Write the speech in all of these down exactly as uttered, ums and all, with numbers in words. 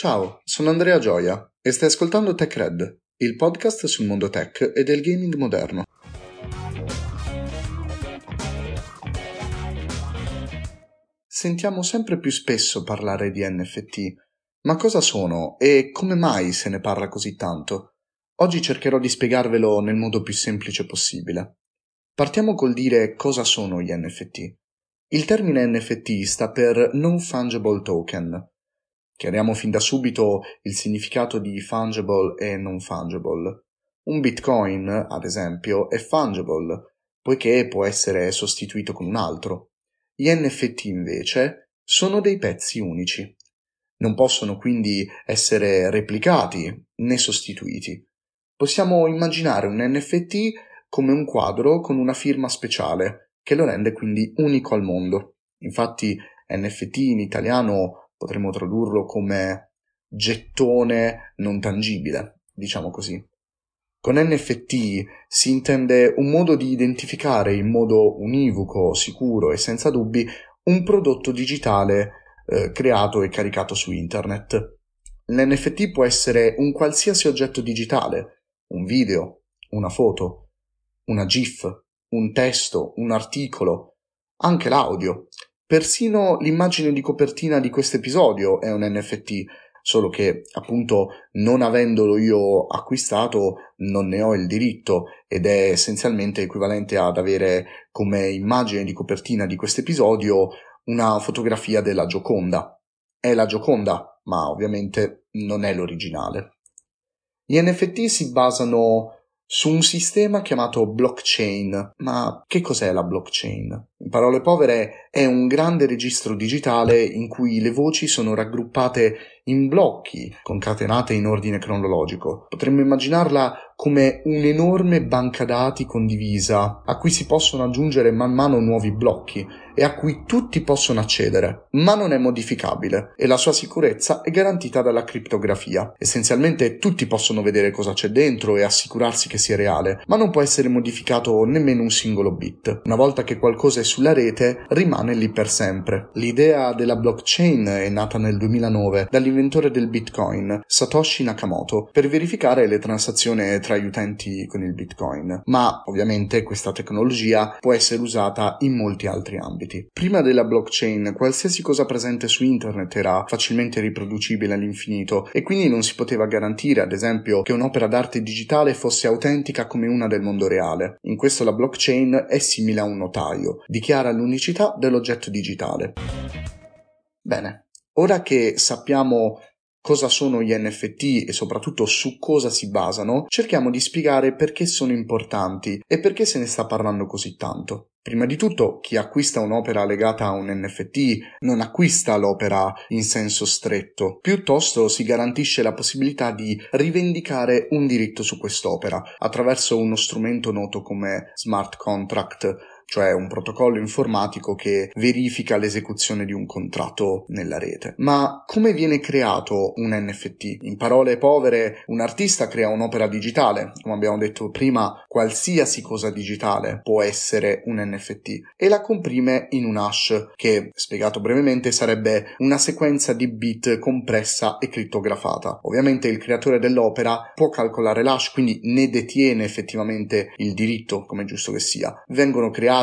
Ciao, sono Andrea Gioia e stai ascoltando Tech Red, il podcast sul mondo tech e del gaming moderno. Sentiamo sempre più spesso parlare di N F T, ma cosa sono e come mai se ne parla così tanto? Oggi cercherò di spiegarvelo nel modo più semplice possibile. Partiamo col dire cosa sono gli N F T. Il termine N F T sta per Non Fungible Token. Chiariamo fin da subito il significato di fungible e non fungible. Un bitcoin, ad esempio, è fungible, poiché può essere sostituito con un altro. Gli N F T, invece, sono dei pezzi unici. Non possono quindi essere replicati né sostituiti. Possiamo immaginare un N F T come un quadro con una firma speciale, che lo rende quindi unico al mondo. Infatti N F T in italiano potremmo tradurlo come gettone non tangibile, diciamo così. Con N F T si intende un modo di identificare in modo univoco, sicuro e senza dubbi un prodotto digitale eh, creato e caricato su internet. L'N F T può essere un qualsiasi oggetto digitale, un video, una foto, una GIF, un testo, un articolo, anche l'audio. Persino l'immagine di copertina di questo episodio è un N F T, solo che appunto non avendolo io acquistato non ne ho il diritto ed è essenzialmente equivalente ad avere come immagine di copertina di questo episodio una fotografia della Gioconda. È la Gioconda, ma ovviamente non è l'originale. Gli N F T si basano su un sistema chiamato blockchain. Ma che cos'è la blockchain? In parole povere, è un grande registro digitale in cui le voci sono raggruppate in blocchi, concatenate in ordine cronologico. Potremmo immaginarla come un'enorme banca dati condivisa, a cui si possono aggiungere man mano nuovi blocchi e a cui tutti possono accedere, ma non è modificabile e la sua sicurezza è garantita dalla criptografia. Essenzialmente tutti possono vedere cosa c'è dentro e assicurarsi che sia reale, ma non può essere modificato nemmeno un singolo bit. Una volta che qualcosa è sulla rete, rimane lì per sempre. L'idea della blockchain è nata nel duemilanove dall'inventore del Bitcoin, Satoshi Nakamoto, per verificare le transazioni tra gli utenti con il Bitcoin, ma ovviamente questa tecnologia può essere usata in molti altri ambiti. Prima della blockchain, qualsiasi cosa presente su internet era facilmente riproducibile all'infinito e quindi non si poteva garantire, ad esempio, che un'opera d'arte digitale fosse autentica come una del mondo reale. In questo la blockchain è simile a un notaio, dichiara l'unicità dell'oggetto digitale. Bene, ora che sappiamo cosa sono gli N F T e soprattutto su cosa si basano, cerchiamo di spiegare perché sono importanti e perché se ne sta parlando così tanto. Prima di tutto, chi acquista un'opera legata a un N F T non acquista l'opera in senso stretto, piuttosto si garantisce la possibilità di rivendicare un diritto su quest'opera attraverso uno strumento noto come smart contract, cioè un protocollo informatico che verifica l'esecuzione di un contratto nella rete. Ma come viene creato un N F T? In parole povere, un artista crea un'opera digitale, come abbiamo detto prima, qualsiasi cosa digitale può essere un N F T, e la comprime in un hash, che, spiegato brevemente, sarebbe una sequenza di bit compressa e crittografata. Ovviamente il creatore dell'opera può calcolare l'hash, quindi ne detiene effettivamente il diritto, come è giusto che sia. Vengono creati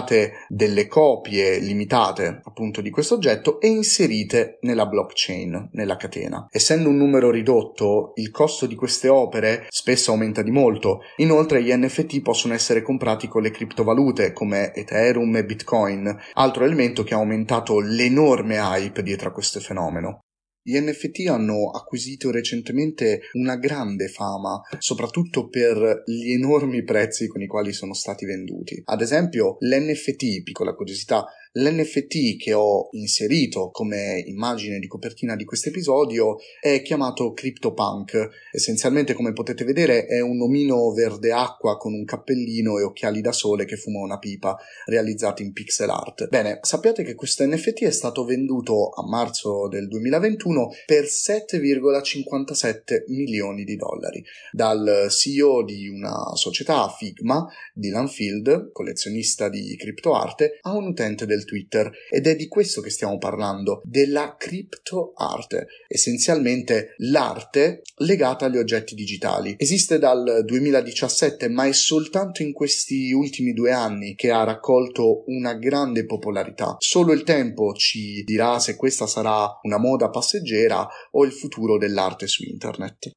delle copie limitate appunto di questo oggetto e inserite nella blockchain, nella catena. Essendo un numero ridotto, il costo di queste opere spesso aumenta di molto. Inoltre gli N F T possono essere comprati con le criptovalute come Ethereum e Bitcoin, altro elemento che ha aumentato l'enorme hype dietro a questo fenomeno. Gli N F T hanno acquisito recentemente una grande fama, soprattutto per gli enormi prezzi con i quali sono stati venduti. Ad esempio, l'N F T, piccola curiosità, l'N F T che ho inserito come immagine di copertina di questo episodio è chiamato Crypto Punk. Essenzialmente, come potete vedere, è un omino verde acqua con un cappellino e occhiali da sole che fuma una pipa, realizzato in pixel art. Bene, sappiate che questo N F T è stato venduto a marzo del duemilaventuno per sette virgola cinquantasette milioni di dollari dal C E O di una società, Figma, Dylan Field, collezionista di criptoarte, a un utente del del Twitter, ed è di questo che stiamo parlando, della criptoarte, essenzialmente l'arte legata agli oggetti digitali. Esiste dal duemiladiciassette, ma è soltanto in questi ultimi due anni che ha raccolto una grande popolarità. Solo il tempo ci dirà se questa sarà una moda passeggera o il futuro dell'arte su internet.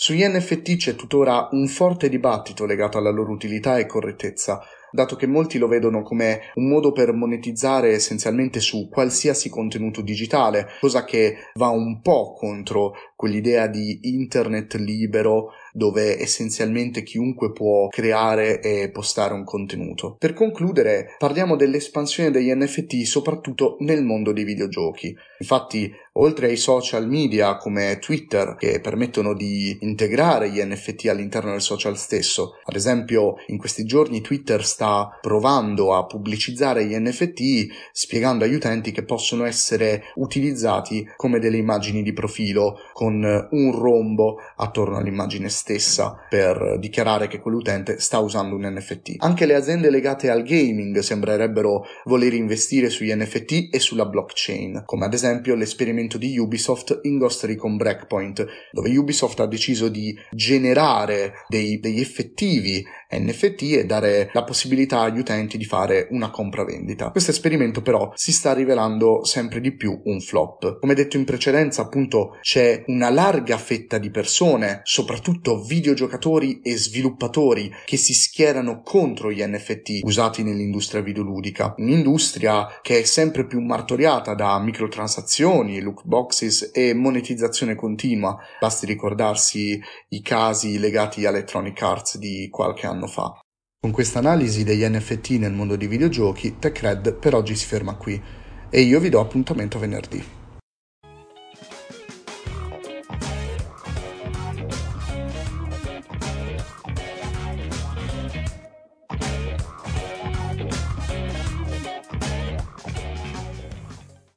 Sugli N F T c'è tuttora un forte dibattito legato alla loro utilità e correttezza, dato che molti lo vedono come un modo per monetizzare essenzialmente su qualsiasi contenuto digitale, cosa che va un po' contro quell'idea di internet libero, dove essenzialmente chiunque può creare e postare un contenuto. Per concludere, parliamo dell'espansione degli N F T soprattutto nel mondo dei videogiochi. Infatti, oltre ai social media come Twitter, che permettono di integrare gli N F T all'interno del social stesso, ad esempio in questi giorni Twitter sta provando a pubblicizzare gli N F T spiegando agli utenti che possono essere utilizzati come delle immagini di profilo con un rombo attorno all'immagine stessa. stessa per dichiarare che quell'utente sta usando un N F T. Anche le aziende legate al gaming sembrerebbero voler investire sugli N F T e sulla blockchain, come ad esempio l'esperimento di Ubisoft in Ghost Recon Breakpoint, dove Ubisoft ha deciso di generare dei, degli effettivi N F T e dare la possibilità agli utenti di fare una compravendita. Questo esperimento però si sta rivelando sempre di più un flop. Come detto in precedenza, appunto, c'è una larga fetta di persone, soprattutto videogiocatori e sviluppatori, che si schierano contro gli N F T usati nell'industria videoludica, un'industria che è sempre più martoriata da microtransazioni, loot boxes e monetizzazione continua. Basti ricordarsi i casi legati a Electronic Arts di qualche anno fa. Con questa analisi degli N F T nel mondo dei videogiochi, Tech Red per oggi si ferma qui e io vi do appuntamento a venerdì.